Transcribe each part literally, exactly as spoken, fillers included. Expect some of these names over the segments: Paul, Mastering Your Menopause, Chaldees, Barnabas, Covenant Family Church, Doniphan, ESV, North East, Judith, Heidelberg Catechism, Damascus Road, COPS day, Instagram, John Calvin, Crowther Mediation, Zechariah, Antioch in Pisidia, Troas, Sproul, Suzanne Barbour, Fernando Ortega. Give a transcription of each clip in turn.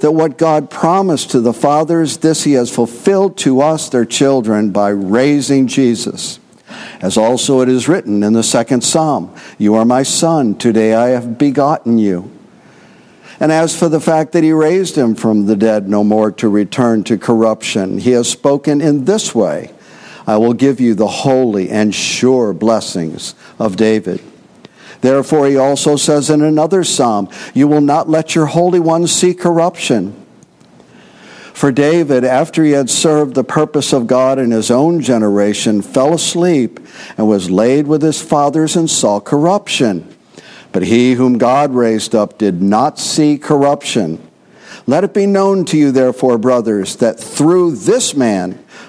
that what God promised to the fathers, this he has fulfilled to us, their children, by raising Jesus. As also it is written in the second Psalm, "You are my son, today I have begotten you." And as for the fact that he raised him from the dead no more to return to corruption, he has spoken in this way, "I will give you the holy and sure blessings of David." Therefore, he also says in another psalm, "You will not let your Holy One see corruption." For David, after he had served the purpose of God in his own generation, fell asleep and was laid with his fathers and saw corruption. But he whom God raised up did not see corruption. Let it be known to you, therefore, brothers, that through this man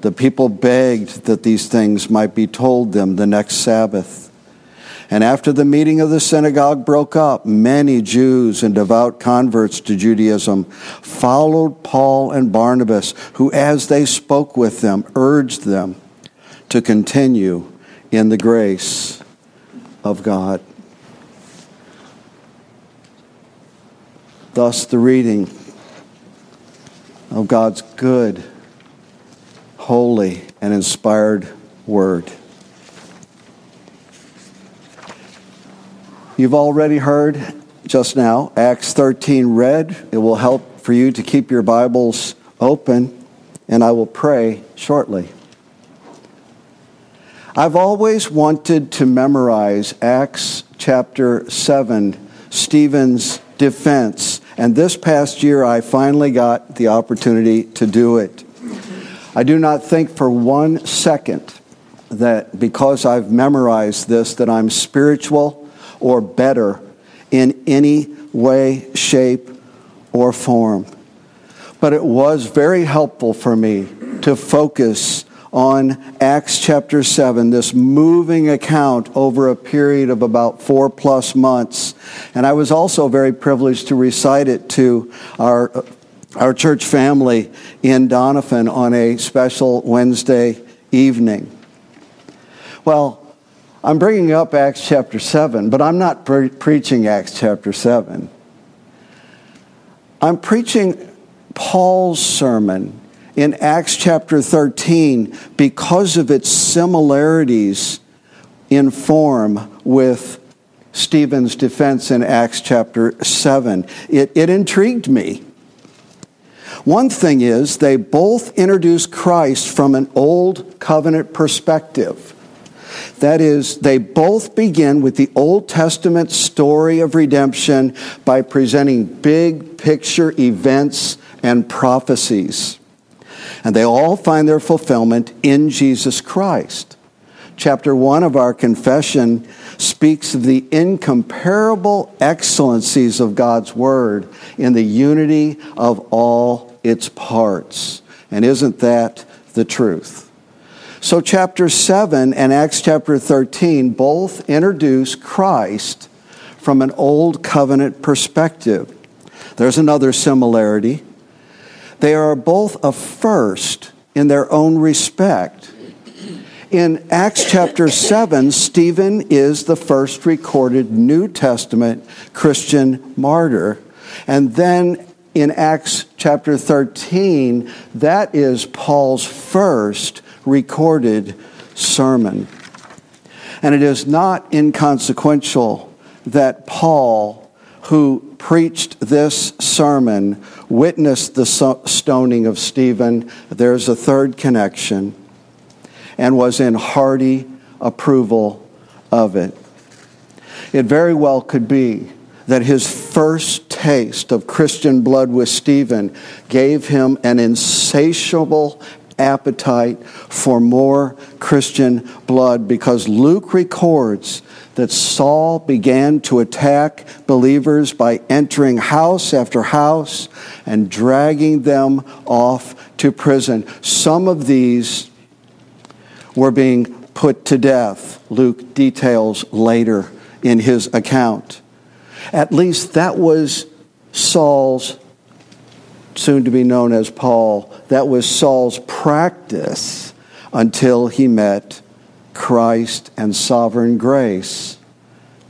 the people begged that these things might be told them the next Sabbath. And after the meeting of the synagogue broke up, many Jews and devout converts to Judaism followed Paul and Barnabas, who, as they spoke with them, urged them to continue in the grace of God. Thus the reading of God's good, holy, and inspired word. You've already heard just now Acts thirteen read. It will help for you to keep your Bibles open, and I will pray shortly. I've always wanted to memorize Acts chapter seven, Stephen's defense. And this past year, I finally got the opportunity to do it. I do not think for one second that because I've memorized this that I'm spiritual or better in any way, shape, or form. But it was very helpful for me to focus on Acts chapter seven, this moving account over a period of about four plus months. And I was also very privileged to recite it to our our church family in Doniphan on a special Wednesday evening. Well, I'm bringing up Acts chapter seven, but I'm not pre- preaching Acts chapter seven. I'm preaching Paul's sermon in Acts chapter thirteen, because of its similarities in form with Stephen's defense in Acts chapter seven. It, it intrigued me. One thing is, they both introduce Christ from an old covenant perspective. That is, they both begin with the Old Testament story of redemption by presenting big picture events and prophecies. And they all find their fulfillment in Jesus Christ. Chapter one of our confession speaks of the incomparable excellencies of God's Word in the unity of all its parts. And isn't that the truth? So chapter seven and Acts chapter thirteen both introduce Christ from an old covenant perspective. There's another similarity. They are both a first in their own respect. In Acts chapter seven, Stephen is the first recorded New Testament Christian martyr. And then in Acts chapter thirteen, that is Paul's first recorded sermon. And it is not inconsequential that Paul, who preached this sermon, witnessed the stoning of Stephen. There's a third connection. and was in hearty approval of it. It very well could be that his first taste of Christian blood with Stephen gave him an insatiable appetite for more Christian blood, because Luke records that Saul began to attack believers by entering house after house and dragging them off to prison. Some of these were being put to death, Luke details later in his account. At least that was Saul's, soon to be known as Paul, that was Saul's practice until he met Christ and sovereign grace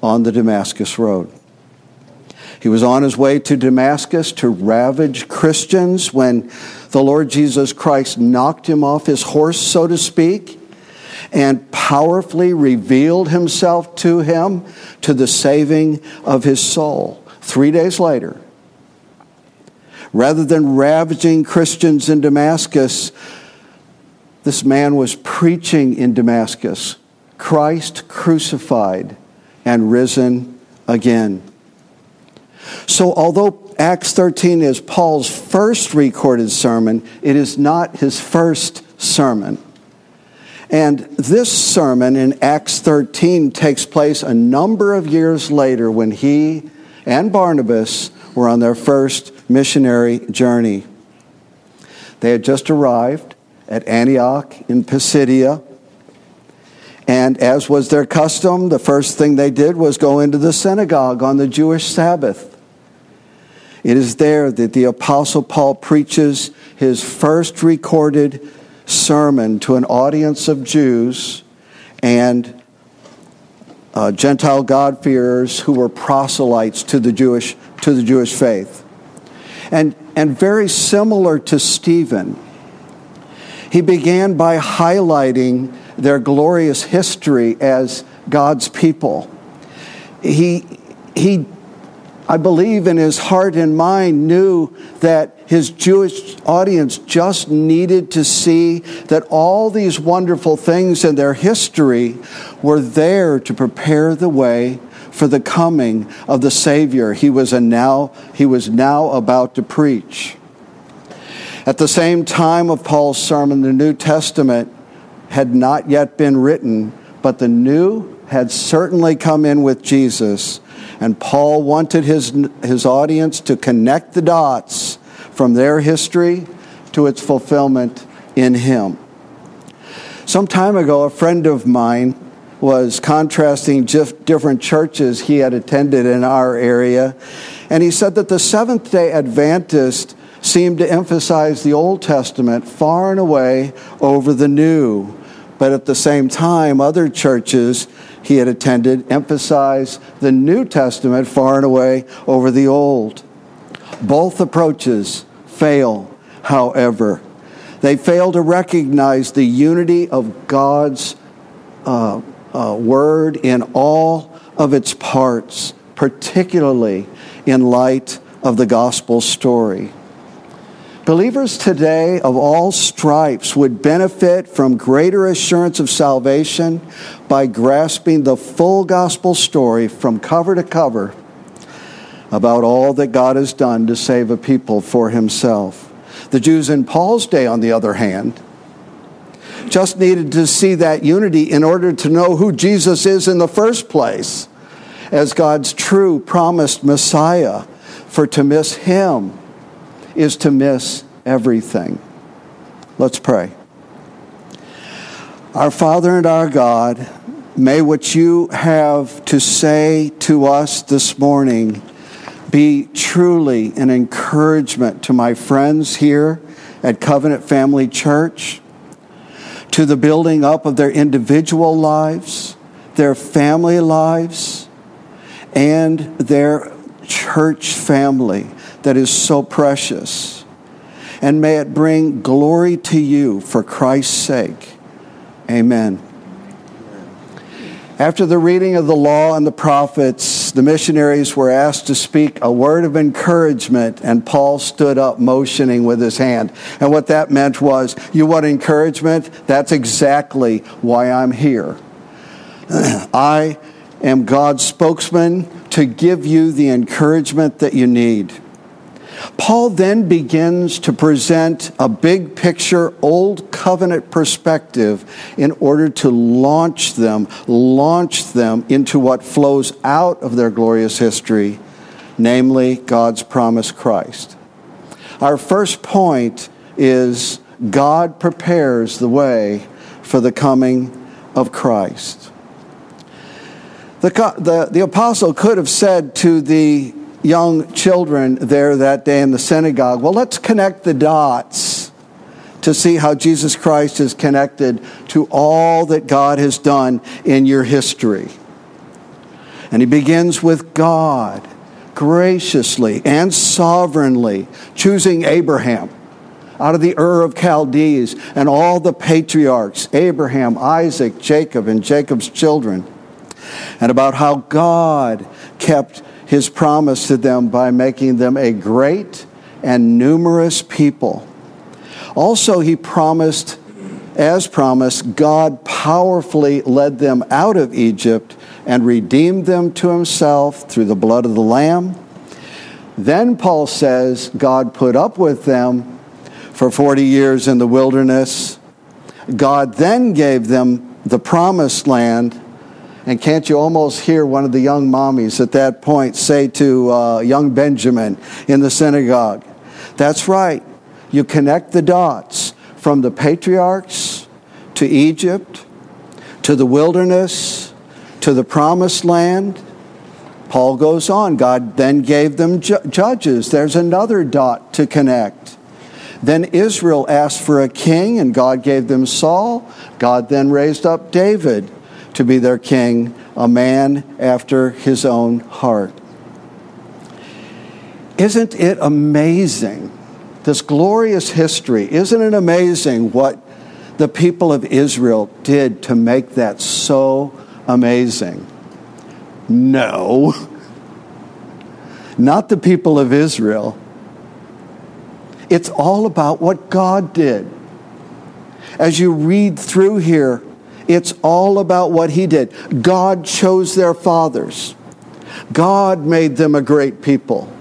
on the Damascus Road. He was on his way to Damascus to ravage Christians when the Lord Jesus Christ knocked him off his horse, so to speak, and powerfully revealed himself to him to the saving of his soul. Three days later, rather than ravaging Christians in Damascus, this man was preaching in Damascus, Christ crucified and risen again. So although Acts thirteen is Paul's first recorded sermon, it is not his first sermon. And this sermon in Acts thirteen takes place a number of years later when he and Barnabas were on their first missionary journey. They had just arrived at Antioch in Pisidia, and as was their custom, the first thing they did was go into the synagogue on the Jewish Sabbath. It is there that the Apostle Paul preaches his first recorded sermon to an audience of Jews and uh, Gentile God-fearers who were proselytes to the Jewish to the Jewish faith. And, and very similar to Stephen, he began by highlighting their glorious history as God's people. He, he, I believe in his heart and mind, knew that his Jewish audience just needed to see that all these wonderful things in their history were there to prepare the way for the coming of the Savior he was a now he was now about to preach. At the same time of Paul's sermon, the New Testament had not yet been written, but the new had certainly come in with Jesus, and Paul wanted his his audience to connect the dots from their history to its fulfillment in him. Some time ago, a friend of mine was contrasting different churches he had attended in our area. And he said that the Seventh-day Adventists seemed to emphasize the Old Testament far and away over the New. But at the same time, other churches he had attended emphasized the New Testament far and away over the Old. Both approaches fail, however. They fail to recognize the unity of God's Uh, uh, word in all of its parts, particularly in light of the gospel story. Believers today of all stripes would benefit from greater assurance of salvation by grasping the full gospel story from cover to cover about all that God has done to save a people for himself. The Jews in Paul's day, on the other hand, just needed to see that unity in order to know who Jesus is in the first place as God's true promised Messiah. For to miss him is to miss everything. Let's pray. Our Father and our God, may what you have to say to us this morning be truly an encouragement to my friends here at Covenant Family Church, to the building up of their individual lives, their family lives, and their church family that is so precious. And may it bring glory to you for Christ's sake. Amen. After the reading of the law and the prophets, the missionaries were asked to speak a word of encouragement, and Paul stood up motioning with his hand. And what that meant was, you want encouragement? That's exactly why I'm here. I am God's spokesman to give you the encouragement that you need. Paul then begins to present a big picture, old covenant perspective in order to launch them, launch them into what flows out of their glorious history, namely God's promised Christ. Our first point is God prepares the way for the coming of Christ. The, the, the apostle could have said to the young children there that day in the synagogue, well, let's connect the dots to see how Jesus Christ is connected to all that God has done in your history. And he begins with God graciously and sovereignly choosing Abraham out of the Ur of Chaldees and all the patriarchs, Abraham, Isaac, Jacob, and Jacob's children, and about how God kept His promise to them by making them a great and numerous people. Also, he promised, as promised, God powerfully led them out of Egypt and redeemed them to himself through the blood of the Lamb. Then Paul says God put up with them for forty years in the wilderness. God then gave them the promised land. And can't you almost hear one of the young mommies at that point say to uh, young Benjamin in the synagogue, that's right, you connect the dots from the patriarchs to Egypt, to the wilderness, to the promised land. Paul goes on, God then gave them ju- judges. There's another dot to connect. Then Israel asked for a king, and God gave them Saul. God then raised up David to be their king, a man after his own heart. Isn't it amazing, this glorious history, isn't it amazing what the people of Israel did to make that so amazing? No. Not the people of Israel. It's all about what God did. As you read through here, it's all about what he did. God chose their fathers. God made them a great people.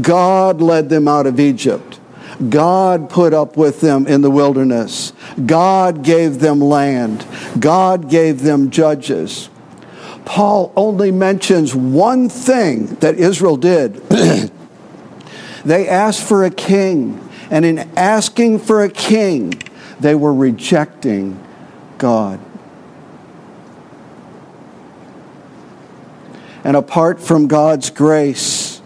God led them out of Egypt. God put up with them in the wilderness. God gave them land. God gave them judges. Paul only mentions one thing that Israel did. They asked for a king, and in asking for a king, they were rejecting God. And apart from God's grace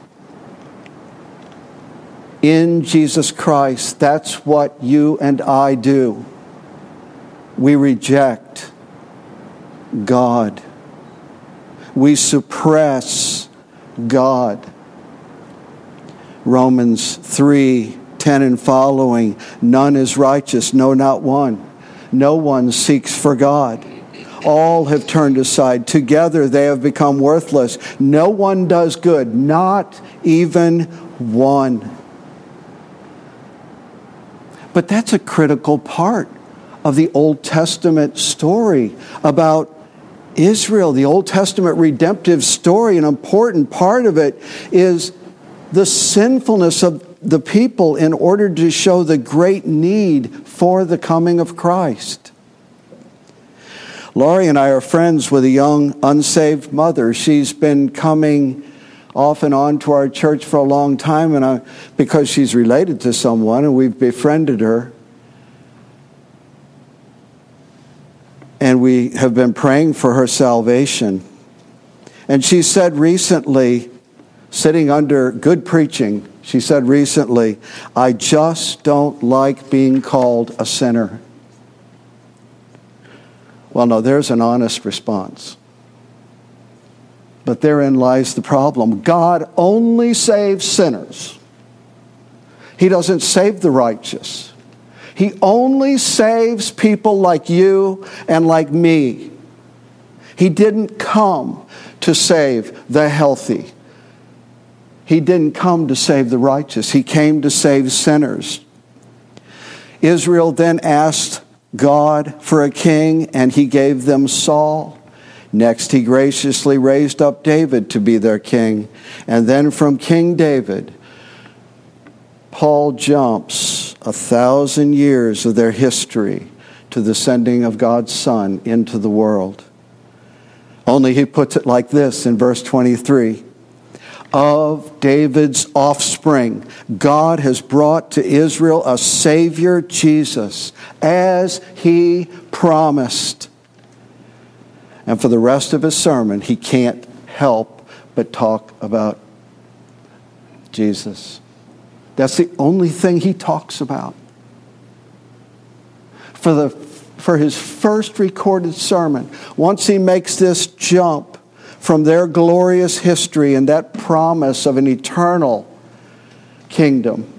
in Jesus Christ, that's what you and I do. We reject God. We suppress God. Romans three ten and following, none is righteous, no, not one. No one seeks for God. All have turned aside. Together they have become worthless. No one does good, not even one. But that's a critical part of the Old Testament story about Israel. The Old Testament redemptive story, an important part of it, is the sinfulness of the people in order to show the great need for the coming of Christ. Laurie and I are friends with a young unsaved mother. She's been coming off and on to our church for a long time, and I, because she's related to someone, and we've befriended her. And we have been praying for her salvation. And she said recently, sitting under good preaching, she said recently, I just don't like being called a sinner. Well, no, there's an honest response. But therein lies the problem. God only saves sinners. He doesn't save the righteous. He only saves people like you and like me. He didn't come to save the healthy. He didn't come to save the righteous. He came to save sinners. Israel then asked God for a king, and he gave them Saul. Next, he graciously raised up David to be their king. And then from King David, Paul jumps a thousand years of their history to the sending of God's Son into the world. Only he puts it like this in verse twenty-three. Of David's offspring, God has brought to Israel a Savior, Jesus, as he promised. And for the rest of his sermon, he can't help but talk about Jesus. That's the only thing he talks about. For the for his first recorded sermon, once he makes this jump from their glorious history and that promise of an eternal kingdom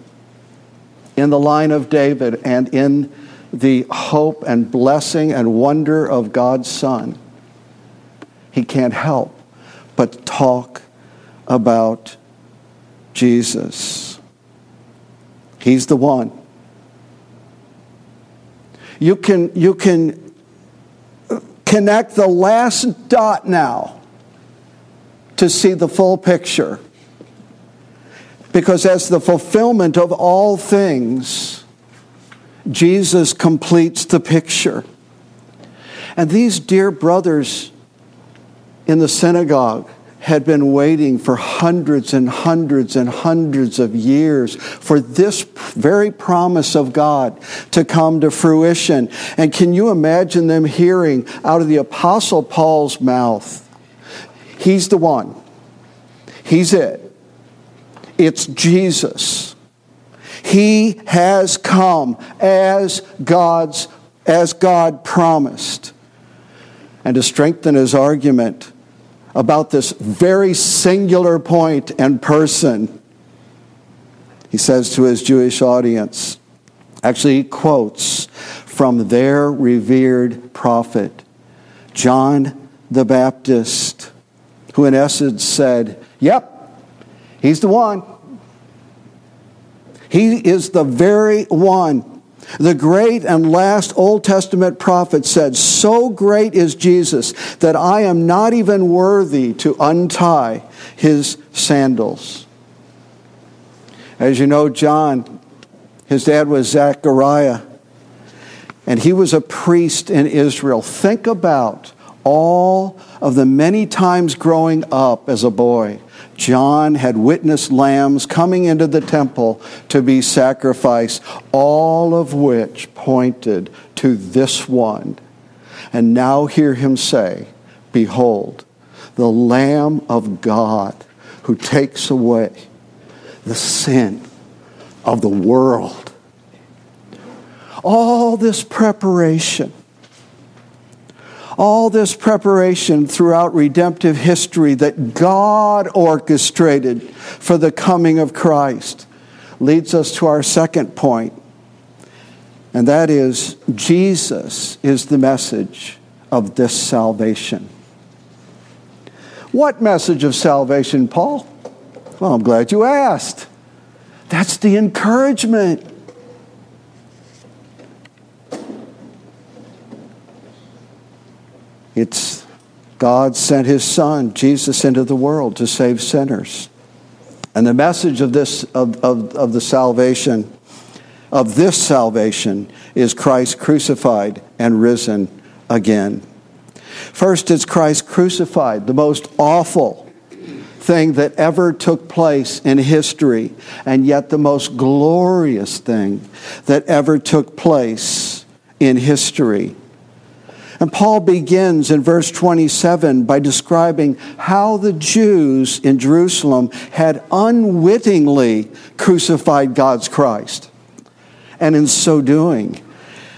in the line of David and in the hope and blessing and wonder of God's Son, he can't help but talk about Jesus. He's the one. You can, you can connect the last dot now to see the full picture. Because as the fulfillment of all things, Jesus completes the picture. And these dear brothers in the synagogue had been waiting for hundreds and hundreds and hundreds of years for this very promise of God to come to fruition. And can you imagine them hearing out of the Apostle Paul's mouth, He's the one. He's it. It's Jesus. He has come as God's, as God promised. And to strengthen his argument about this very singular point and person, he says to his Jewish audience, actually he quotes from their revered prophet, John the Baptist, who in essence said, yep, he's the one. He is the very one. The great and last Old Testament prophet said, so great is Jesus that I am not even worthy to untie his sandals. As you know, John, his dad was Zechariah, and he was a priest in Israel. Think about all of the many times growing up as a boy, John had witnessed lambs coming into the temple to be sacrificed, all of which pointed to this one. And now hear him say, behold, the Lamb of God who takes away the sin of the world. All this preparation All this preparation throughout redemptive history that God orchestrated for the coming of Christ leads us to our second point, and that is Jesus is the message of this salvation. What message of salvation, Paul? Well, I'm glad you asked. That's the encouragement. It's God sent his Son, Jesus, into the world to save sinners. And the message of this of, of, of the salvation, of this salvation, is Christ crucified and risen again. First, it's Christ crucified, the most awful thing that ever took place in history, and yet the most glorious thing that ever took place in history. And Paul begins in verse twenty-seven by describing how the Jews in Jerusalem had unwittingly crucified God's Christ. And in so doing,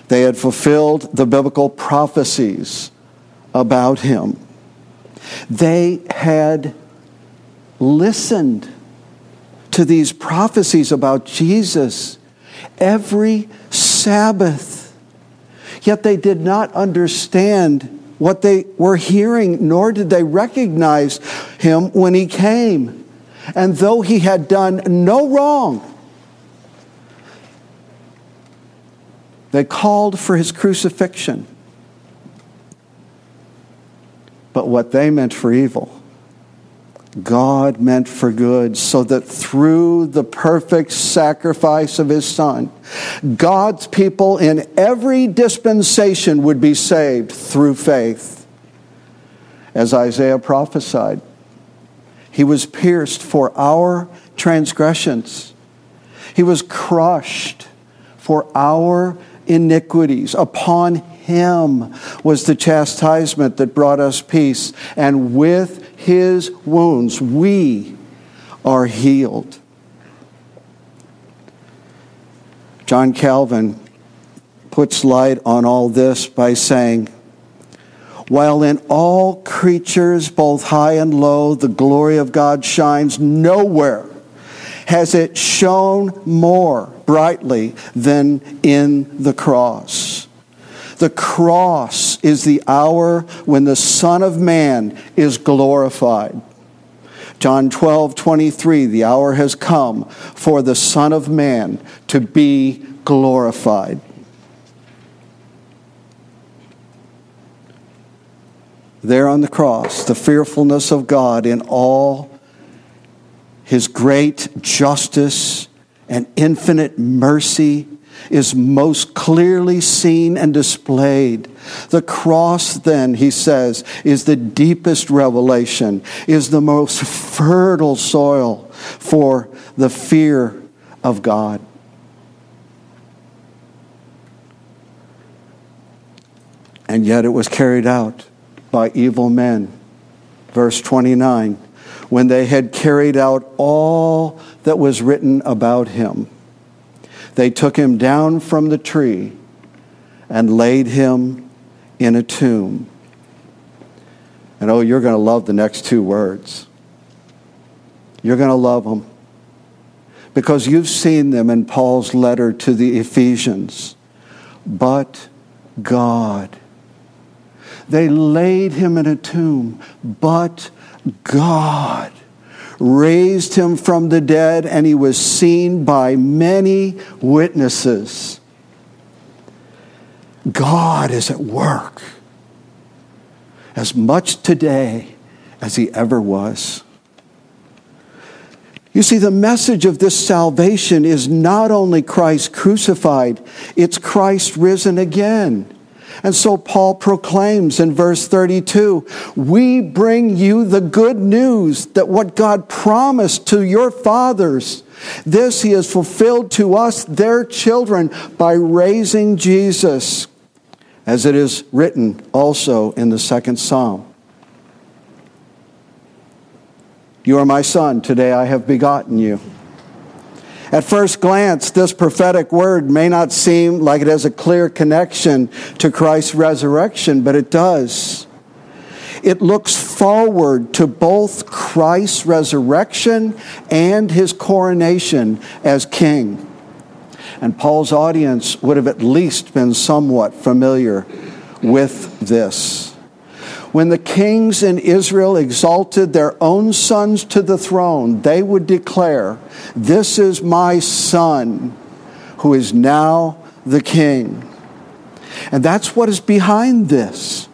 they had fulfilled the biblical prophecies about him. They had listened to these prophecies about Jesus every Sabbath. Yet they did not understand what they were hearing, nor did they recognize him when he came. And though he had done no wrong, they called for his crucifixion. But what they meant for evil, God meant for good, so that through the perfect sacrifice of his Son, God's people in every dispensation would be saved through faith. As Isaiah prophesied, he was pierced for our transgressions. He was crushed for our iniquities. Upon him was the chastisement that brought us peace, and with his wounds we are healed. John Calvin puts light on all this by saying, "While in all creatures, both high and low, the glory of God shines, nowhere has it shone more brightly than in the cross." The cross is the hour when the Son of Man is glorified. John twelve twenty-three, the hour has come for the Son of Man to be glorified. There on the cross, the fearfulness of God in all his great justice and infinite mercy is most clearly seen and displayed. The cross, then, he says, is the deepest revelation, is the most fertile soil for the fear of God. And yet it was carried out by evil men. Verse twenty-nine, when they had carried out all that was written about him, they took him down from the tree and laid him in a tomb. And oh, you're going to love the next two words. You're going to love them. Because you've seen them in Paul's letter to the Ephesians. But God. They laid him in a tomb. But God raised him from the dead, and he was seen by many witnesses. God is at work as much today as he ever was. You see, the message of this salvation is not only Christ crucified, it's Christ risen again. And so Paul proclaims in verse thirty-two, we bring you the good news that what God promised to your fathers, this he has fulfilled to us, their children, by raising Jesus, as it is written also in the second Psalm. You are my son, today I have begotten you. At first glance, this prophetic word may not seem like it has a clear connection to Christ's resurrection, but it does. It looks forward to both Christ's resurrection and his coronation as king. And Paul's audience would have at least been somewhat familiar with this. When the kings in Israel exalted their own sons to the throne, they would declare, "This is my son, who is now the king." And that's what is behind this.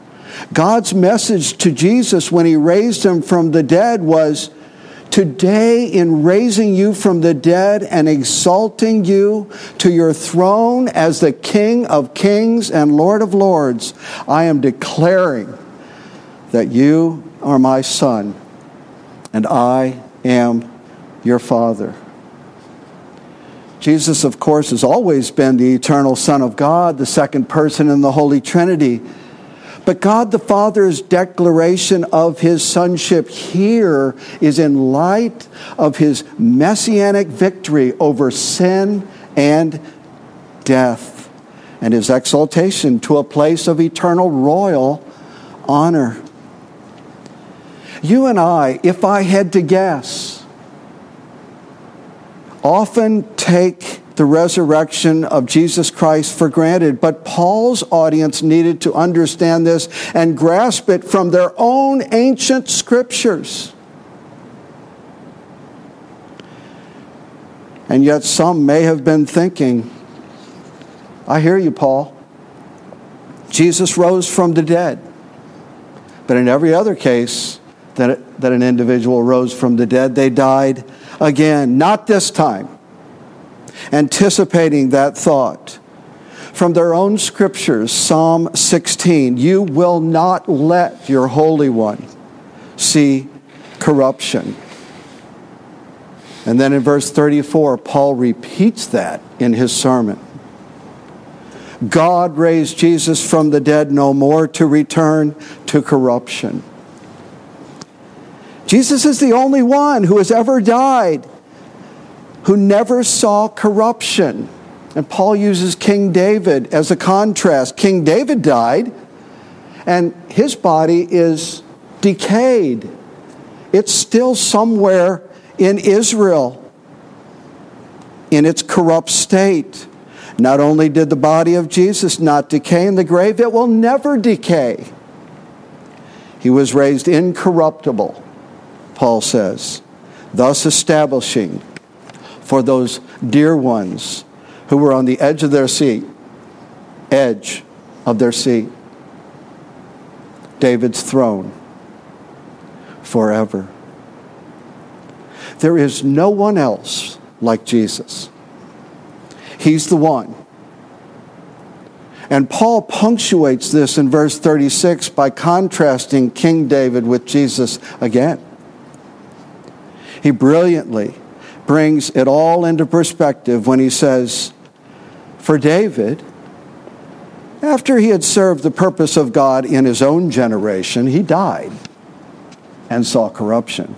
God's message to Jesus when he raised him from the dead was, today, in raising you from the dead and exalting you to your throne as the King of Kings and Lord of Lords, I am declaring that you are my son, and I am your father. Jesus, of course, has always been the eternal Son of God, the second person in the Holy Trinity. But God the Father's declaration of his sonship here is in light of his messianic victory over sin and death, and his exaltation to a place of eternal royal honor. You and I, if I had to guess, often take the resurrection of Jesus Christ for granted. But Paul's audience needed to understand this and grasp it from their own ancient scriptures. And yet some may have been thinking, I hear you, Paul. Jesus rose from the dead. But in every other case that, that an individual rose from the dead, they died again. Not this time. Anticipating that thought. From their own scriptures, Psalm sixteen, you will not let your Holy One see corruption. And then in verse thirty-four, Paul repeats that in his sermon. God raised Jesus from the dead no more to return to corruption. Jesus is the only one who has ever died, who never saw corruption. And Paul uses King David as a contrast. King David died, and his body is decayed. It's still somewhere in Israel, in its corrupt state. Not only did the body of Jesus not decay in the grave, it will never decay. He was raised incorruptible, Paul says, thus establishing for those dear ones who were on the edge of their seat, edge of their seat, David's throne forever. There is no one else like Jesus. He's the one. And Paul punctuates this in verse thirty-six by contrasting King David with Jesus again. He brilliantly brings it all into perspective when he says, for David, after he had served the purpose of God in his own generation, he died and saw corruption.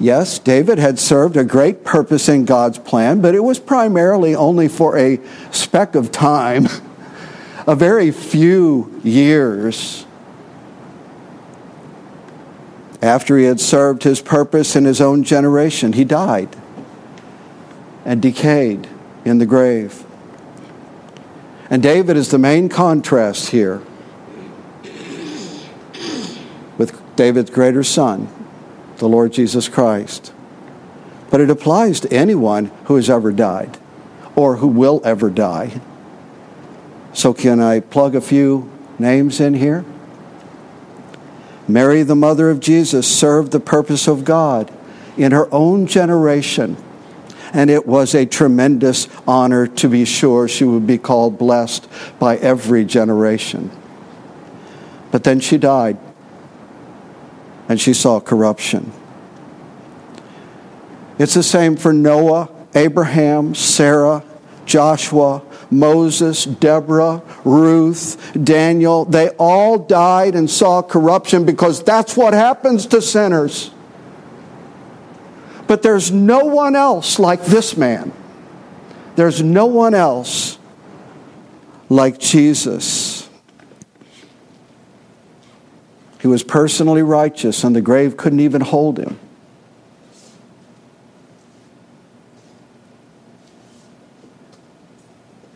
Yes, David had served a great purpose in God's plan, but it was primarily only for a speck of time, a very few years. After he had served his purpose in his own generation, he died and decayed in the grave. And David is the main contrast here with David's greater son, the Lord Jesus Christ. But it applies to anyone who has ever died or who will ever die. So can I plug a few names in here? Mary, the mother of Jesus, served the purpose of God in her own generation. And it was a tremendous honor, to be sure. She would be called blessed by every generation. But then she died. And she saw corruption. It's the same for Noah, Abraham, Sarah, Joshua, Moses, Deborah, Ruth, Daniel. They all died and saw corruption because that's what happens to sinners. But there's no one else like this man. There's no one else like Jesus. He was personally righteous, and the grave couldn't even hold him.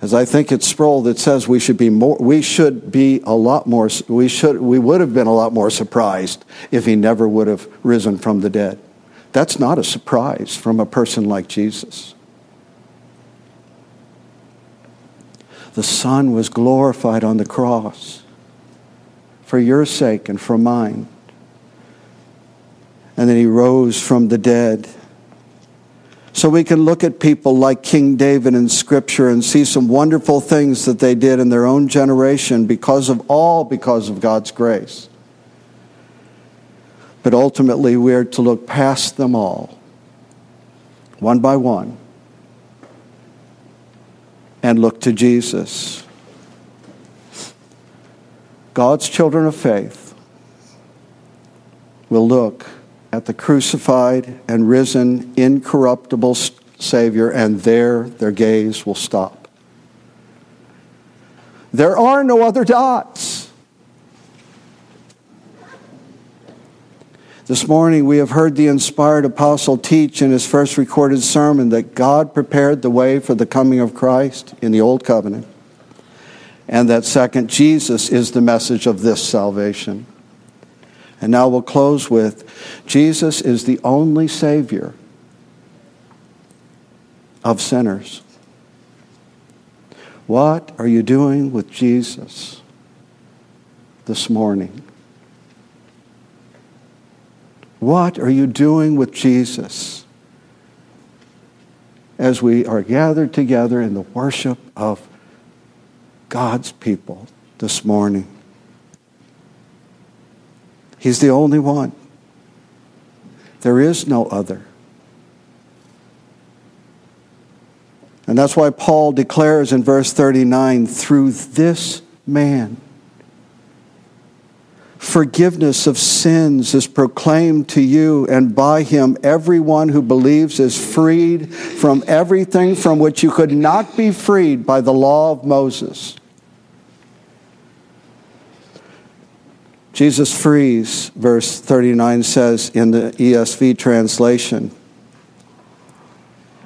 As I think it's Sproul that says, we should be more. We should be a lot more. We should. We would have been a lot more surprised if he never would have risen from the dead. That's not a surprise from a person like Jesus. The Son was glorified on the cross. For your sake and for mine. And then he rose from the dead. So we can look at people like King David in Scripture and see some wonderful things that they did in their own generation because of all, because of God's grace. But ultimately we are to look past them all, one by one, and look to Jesus. God's children of faith will look at the crucified and risen, incorruptible Savior, and there their gaze will stop. There are no other dots. This morning we have heard the inspired apostle teach in his first recorded sermon that God prepared the way for the coming of Christ in the Old Covenant, and that second, Jesus is the message of this salvation. And now we'll close with, Jesus is the only Savior of sinners. What are you doing with Jesus this morning? What are you doing with Jesus as we are gathered together in the worship of God's people this morning? He's the only one. There is no other. And that's why Paul declares in verse thirty-nine, through this man, forgiveness of sins is proclaimed to you, and by him everyone who believes is freed from everything from which you could not be freed by the law of Moses. Jesus frees, verse thirty-nine says in the E S V translation.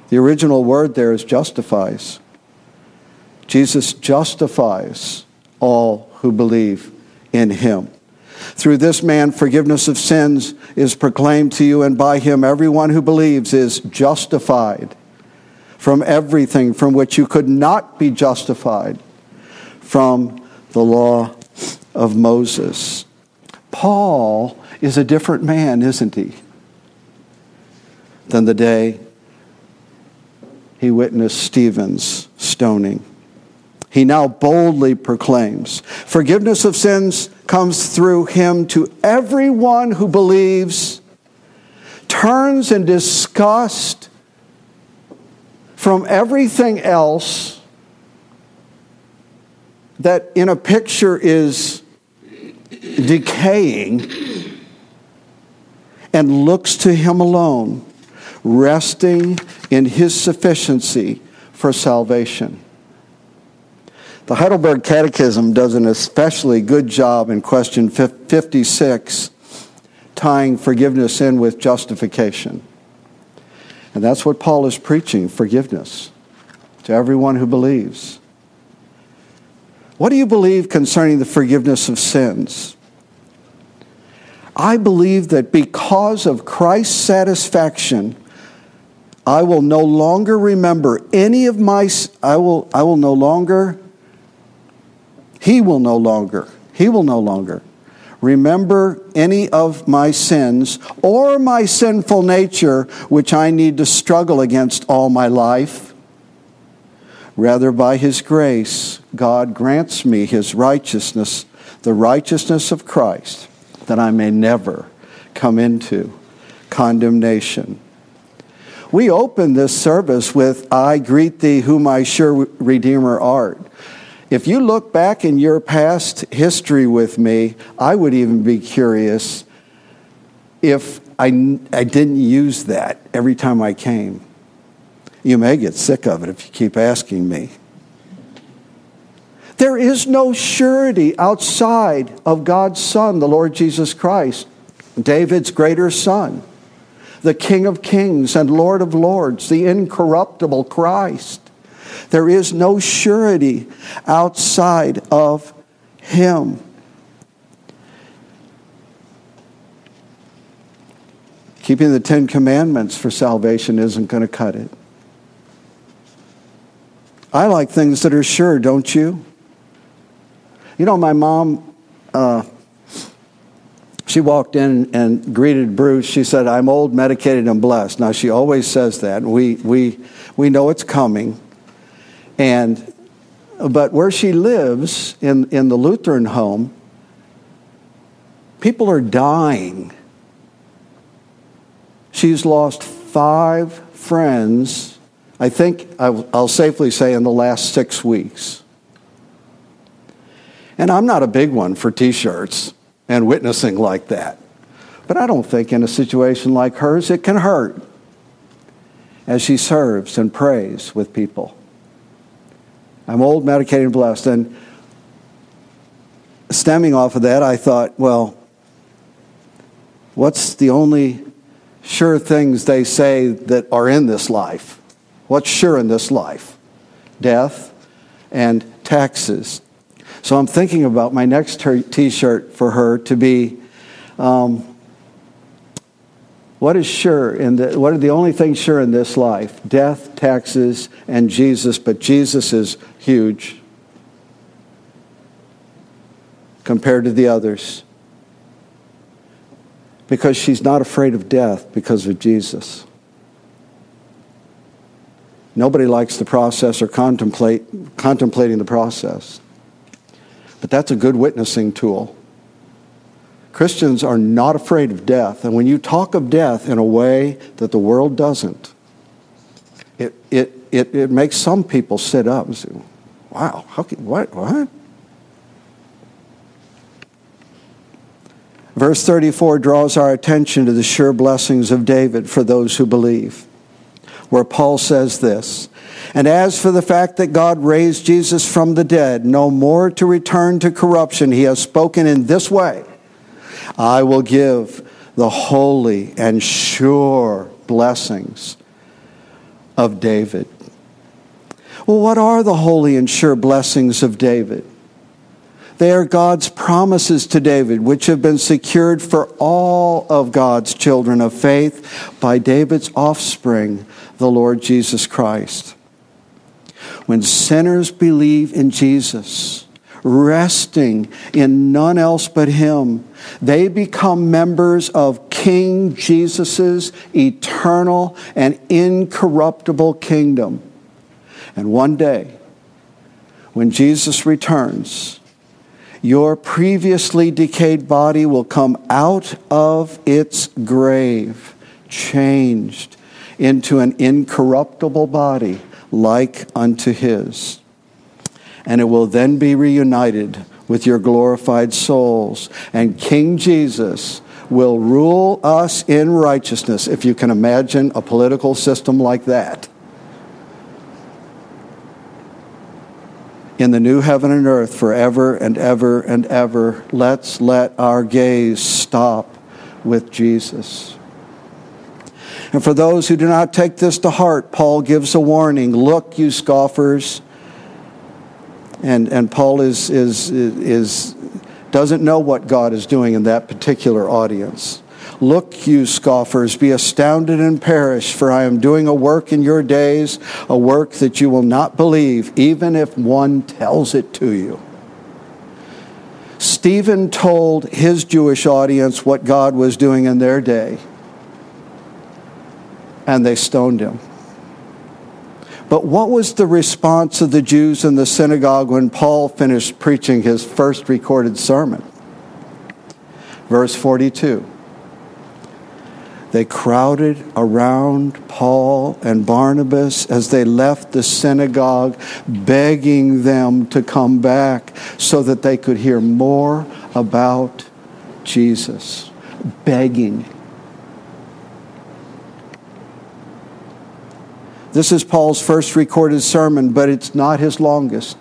The original word there is justifies. Jesus justifies all who believe in him. Through this man, forgiveness of sins is proclaimed to you, and by him everyone who believes is justified from everything from which you could not be justified from the law of Moses. Paul is a different man, isn't he, than the day he witnessed Stephen's stoning. He now boldly proclaims, forgiveness of sins comes through him to everyone who believes, turns in disgust from everything else that in a picture is decaying, and looks to him alone, resting in his sufficiency for salvation. The Heidelberg Catechism does an especially good job in question fifty-six, tying forgiveness in with justification. And that's what Paul is preaching, forgiveness to everyone who believes. What do you believe concerning the forgiveness of sins? I believe that because of Christ's satisfaction, I will no longer remember any of my... I will, I will no longer... He will no longer, he will no longer remember any of my sins or my sinful nature, which I need to struggle against all my life. Rather, by his grace, God grants me his righteousness, the righteousness of Christ, that I may never come into condemnation. We open this service with, I greet thee, whom I sure Redeemer art. If you look back in your past history with me, I would even be curious if I, I didn't use that every time I came. You may get sick of it if you keep asking me. There is no surety outside of God's Son, the Lord Jesus Christ, David's greater Son, the King of Kings and Lord of Lords, the incorruptible Christ. There is no surety outside of him. Keeping the Ten Commandments for salvation isn't going to cut it. I like things that are sure, don't you? You know, my mom, uh, she walked in and greeted Bruce. She said, I'm old, medicated, and blessed. Now, she always says that. We, we, we know it's coming. And, but where she lives in, in the Lutheran home, people are dying. She's lost five friends, I think I'll, I'll safely say in the last six weeks. And I'm not a big one for t-shirts and witnessing like that. But I don't think in a situation like hers it can hurt as she serves and prays with people. I'm old, medicated, and blessed. And stemming off of that, I thought, well, What's the only sure things they say that are in this life? What's sure in this life? Death and taxes. So I'm thinking about my next her- t-shirt for her to be, um, what is sure in the, what are the only things sure in this life? Death, taxes, and Jesus. But Jesus is huge compared to the others. Because she's not afraid of death because of Jesus. Nobody likes the process or contemplate contemplating the process. But that's a good witnessing tool. Christians are not afraid of death. And when you talk of death in a way that the world doesn't, it it it, it makes some people sit up and say, wow, how can, what, what? Verse thirty-four draws our attention to the sure blessings of David for those who believe, where Paul says this, "And as for the fact that God raised Jesus from the dead, no more to return to corruption, he has spoken in this way, I will give the holy and sure blessings of David." Well, what are the holy and sure blessings of David? They are God's promises to David, which have been secured for all of God's children of faith by David's offspring, the Lord Jesus Christ. When sinners believe in Jesus, resting in none else but him, they become members of King Jesus' eternal and incorruptible kingdom. And one day, when Jesus returns, your previously decayed body will come out of its grave, changed into an incorruptible body like unto his. And it will then be reunited with your glorified souls. And King Jesus will rule us in righteousness, if you can imagine a political system like that. In the new heaven and earth forever and ever and ever, let's let our gaze stop with Jesus. And for those who do not take this to heart, Paul gives a warning. Look, you scoffers. And and Paul is is is doesn't know what God is doing in that particular audience. Look, you scoffers, be astounded and perish, for I am doing a work in your days, a work that you will not believe, even if one tells it to you. Stephen told his Jewish audience what God was doing in their day, and they stoned him. But what was the response of the Jews in the synagogue when Paul finished preaching his first recorded sermon? Verse forty-two. They crowded around Paul and Barnabas as they left the synagogue, begging them to come back so that they could hear more about Jesus. Begging. This is Paul's first recorded sermon, but it's not his longest.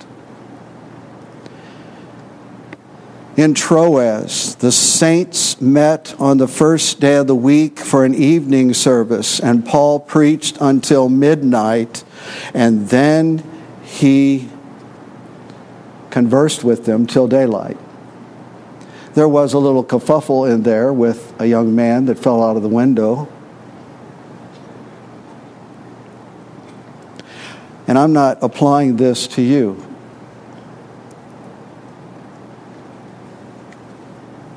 In Troas, the saints met on the first day of the week for an evening service, and Paul preached until midnight, and then he conversed with them till daylight. There was a little kerfuffle in there with a young man that fell out of the window. And I'm not applying this to you.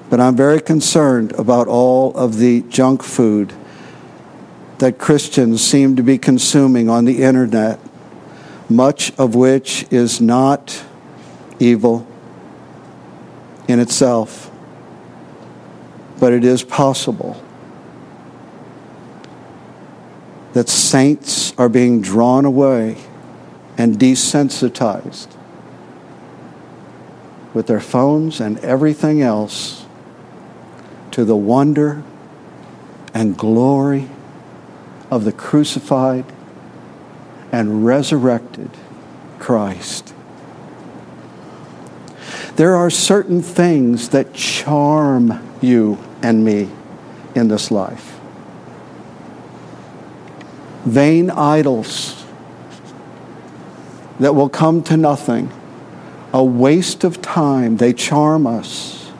But I'm very concerned about all of the junk food that Christians seem to be consuming on the internet, much of which is not evil in itself, but it is possible that saints are being drawn away and desensitized with their phones and everything else to the wonder and glory of the crucified and resurrected Christ. There are certain things that charm you and me in this life. Vain idols that will come to nothing. A waste of time. They charm us.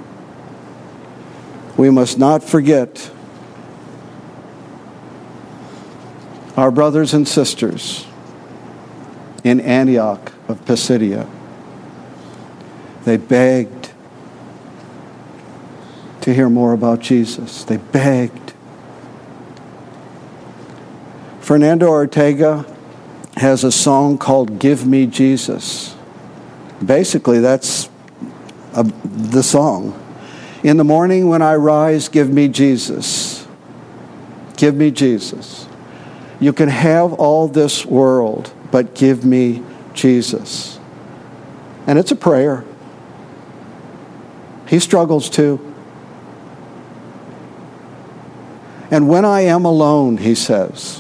We must not forget our brothers and sisters in Antioch of Pisidia. They begged to hear more about Jesus. They begged. Fernando Ortega has a song called "Give Me Jesus." Basically, that's a, the song. In the morning when I rise, give me Jesus. Give me Jesus. You can have all this world, but give me Jesus. And it's a prayer. He struggles too. And when I am alone, he says,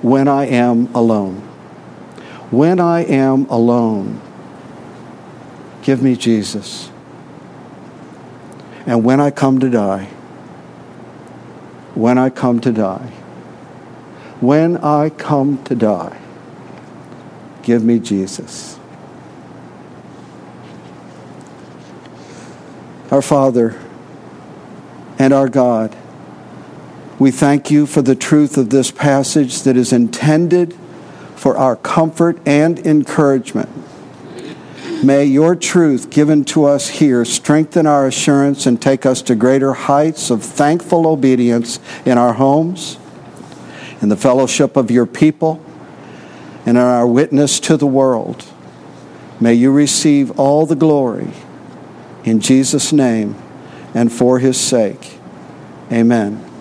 when I am alone, when I am alone, give me Jesus. And when I come to die, when I come to die, when I come to die, give me Jesus. Our Father and our God, we thank you for the truth of this passage that is intended for our comfort and encouragement. May your truth given to us here strengthen our assurance and take us to greater heights of thankful obedience in our homes, in the fellowship of your people, and in our witness to the world. May you receive all the glory in Jesus' name and for his sake. Amen.